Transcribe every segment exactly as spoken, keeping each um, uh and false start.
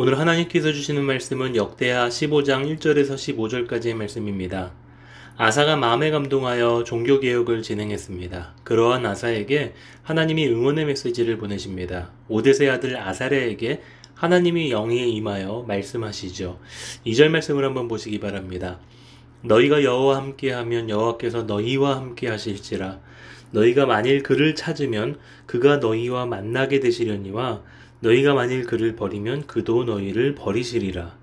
오늘 하나님께서 주시는 말씀은 역대하 십오 장 일 절에서 십오 절까지의 말씀입니다. 아사가 마음에 감동하여 종교개혁을 진행했습니다. 그러한 아사에게 하나님이 응원의 메시지를 보내십니다. 오데세 아들 아사랴에게 하나님이 영이 임하여 말씀하시죠. 이 절 말씀을 한번 보시기 바랍니다. 너희가 여호와 함께하면 여호와께서 너희와 함께하실지라. 너희가 만일 그를 찾으면 그가 너희와 만나게 되시려니와 너희가 만일 그를 버리면 그도 너희를 버리시리라.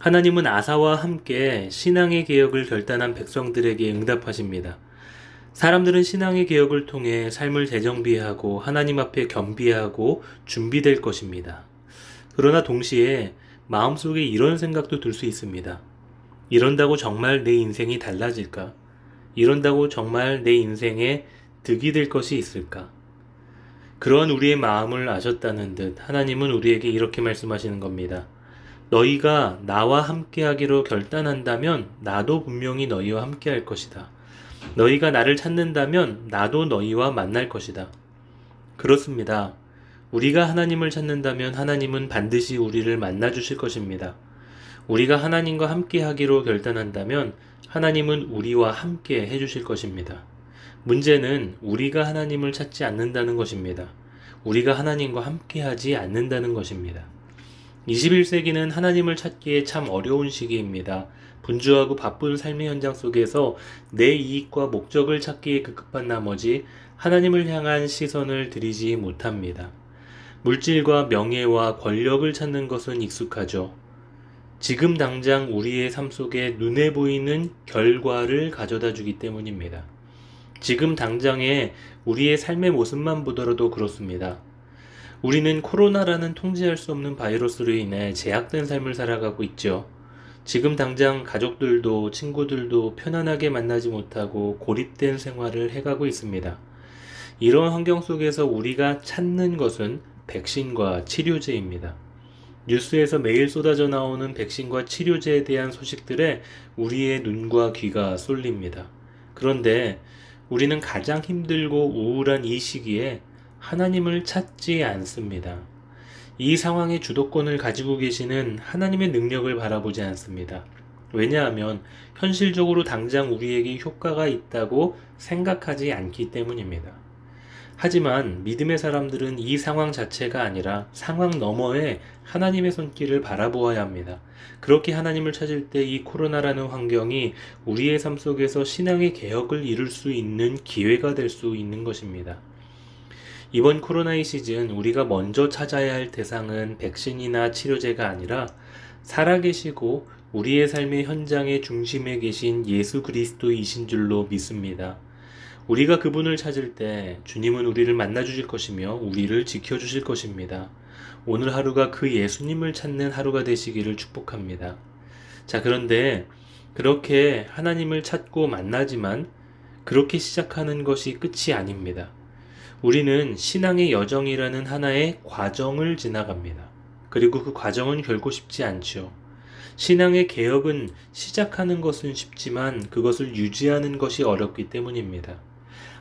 하나님은 아사와 함께 신앙의 개혁을 결단한 백성들에게 응답하십니다. 사람들은 신앙의 개혁을 통해 삶을 재정비하고 하나님 앞에 겸비하고 준비될 것입니다. 그러나 동시에 마음속에 이런 생각도 들 수 있습니다. 이런다고 정말 내 인생이 달라질까? 이런다고 정말 내 인생에 득이 될 것이 있을까? 그러한 우리의 마음을 아셨다는 듯 하나님은 우리에게 이렇게 말씀하시는 겁니다. 너희가 나와 함께하기로 결단한다면 나도 분명히 너희와 함께할 것이다. 너희가 나를 찾는다면 나도 너희와 만날 것이다. 그렇습니다. 우리가 하나님을 찾는다면 하나님은 반드시 우리를 만나주실 것입니다. 우리가 하나님과 함께하기로 결단한다면 하나님은 우리와 함께 해주실 것입니다. 문제는 우리가 하나님을 찾지 않는다는 것입니다. 우리가 하나님과 함께하지 않는다는 것입니다. 이십일 세기는 하나님을 찾기에 참 어려운 시기입니다. 분주하고 바쁜 삶의 현장 속에서 내 이익과 목적을 찾기에 급급한 나머지 하나님을 향한 시선을 들이지 못합니다. 물질과 명예와 권력을 찾는 것은 익숙하죠. 지금 당장 우리의 삶 속에 눈에 보이는 결과를 가져다 주기 때문입니다. 지금 당장의 우리의 삶의 모습만 보더라도 그렇습니다. 우리는 코로나라는 통제할 수 없는 바이러스로 인해 제약된 삶을 살아가고 있죠. 지금 당장 가족들도 친구들도 편안하게 만나지 못하고 고립된 생활을 해가고 있습니다. 이런 환경 속에서 우리가 찾는 것은 백신과 치료제입니다. 뉴스에서 매일 쏟아져 나오는 백신과 치료제에 대한 소식들에 우리의 눈과 귀가 쏠립니다. 그런데 우리는 가장 힘들고 우울한 이 시기에 하나님을 찾지 않습니다. 이 상황의 주도권을 가지고 계시는 하나님의 능력을 바라보지 않습니다. 왜냐하면 현실적으로 당장 우리에게 효과가 있다고 생각하지 않기 때문입니다. 하지만 믿음의 사람들은 이 상황 자체가 아니라 상황 너머에 하나님의 손길을 바라보아야 합니다. 그렇게 하나님을 찾을 때 이 코로나라는 환경이 우리의 삶 속에서 신앙의 개혁을 이룰 수 있는 기회가 될 수 있는 것입니다. 이번 코로나의 시즌 우리가 먼저 찾아야 할 대상은 백신이나 치료제가 아니라 살아계시고 우리의 삶의 현장의 중심에 계신 예수 그리스도이신 줄로 믿습니다. 우리가 그분을 찾을 때 주님은 우리를 만나주실 것이며 우리를 지켜주실 것입니다. 오늘 하루가 그 예수님을 찾는 하루가 되시기를 축복합니다. 자, 그런데 그렇게 하나님을 찾고 만나지만 그렇게 시작하는 것이 끝이 아닙니다. 우리는 신앙의 여정이라는 하나의 과정을 지나갑니다. 그리고 그 과정은 결코 쉽지 않죠. 신앙의 개혁은 시작하는 것은 쉽지만 그것을 유지하는 것이 어렵기 때문입니다.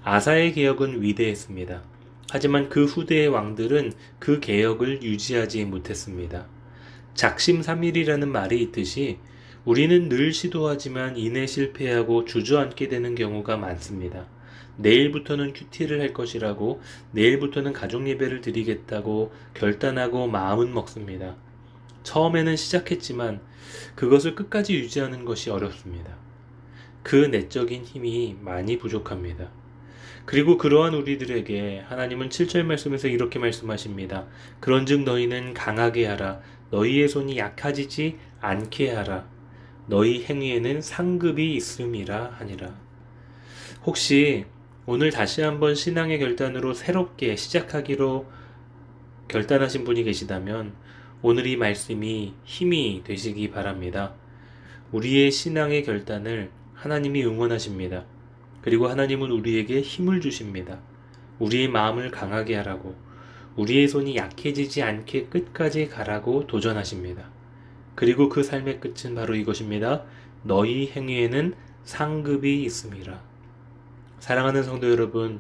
아사의 개혁은 위대했습니다. 하지만 그 후대의 왕들은 그 개혁을 유지하지 못했습니다. 작심삼일이라는 말이 있듯이 우리는 늘 시도하지만 이내 실패하고 주저앉게 되는 경우가 많습니다. 내일부터는 큐티를 할 것이라고, 내일부터는 가족 예배를 드리겠다고 결단하고 마음은 먹습니다. 처음에는 시작했지만 그것을 끝까지 유지하는 것이 어렵습니다. 그 내적인 힘이 많이 부족합니다. 그리고 그러한 우리들에게 하나님은 칠 절 말씀에서 이렇게 말씀하십니다. 그런즉 너희는 강하게 하라. 너희의 손이 약해지지 않게 하라. 너희 행위에는 상급이 있음이라 하니라. 혹시 오늘 다시 한번 신앙의 결단으로 새롭게 시작하기로 결단하신 분이 계시다면 오늘 이 말씀이 힘이 되시기 바랍니다. 우리의 신앙의 결단을 하나님이 응원하십니다. 그리고 하나님은 우리에게 힘을 주십니다. 우리의 마음을 강하게 하라고, 우리의 손이 약해지지 않게 끝까지 가라고 도전하십니다. 그리고 그 삶의 끝은 바로 이것입니다. 너희 행위에는 상급이 있음이라. 사랑하는 성도 여러분,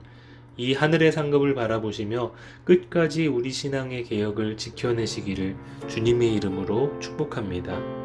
이 하늘의 상급을 바라보시며 끝까지 우리 신앙의 개혁을 지켜내시기를 주님의 이름으로 축복합니다.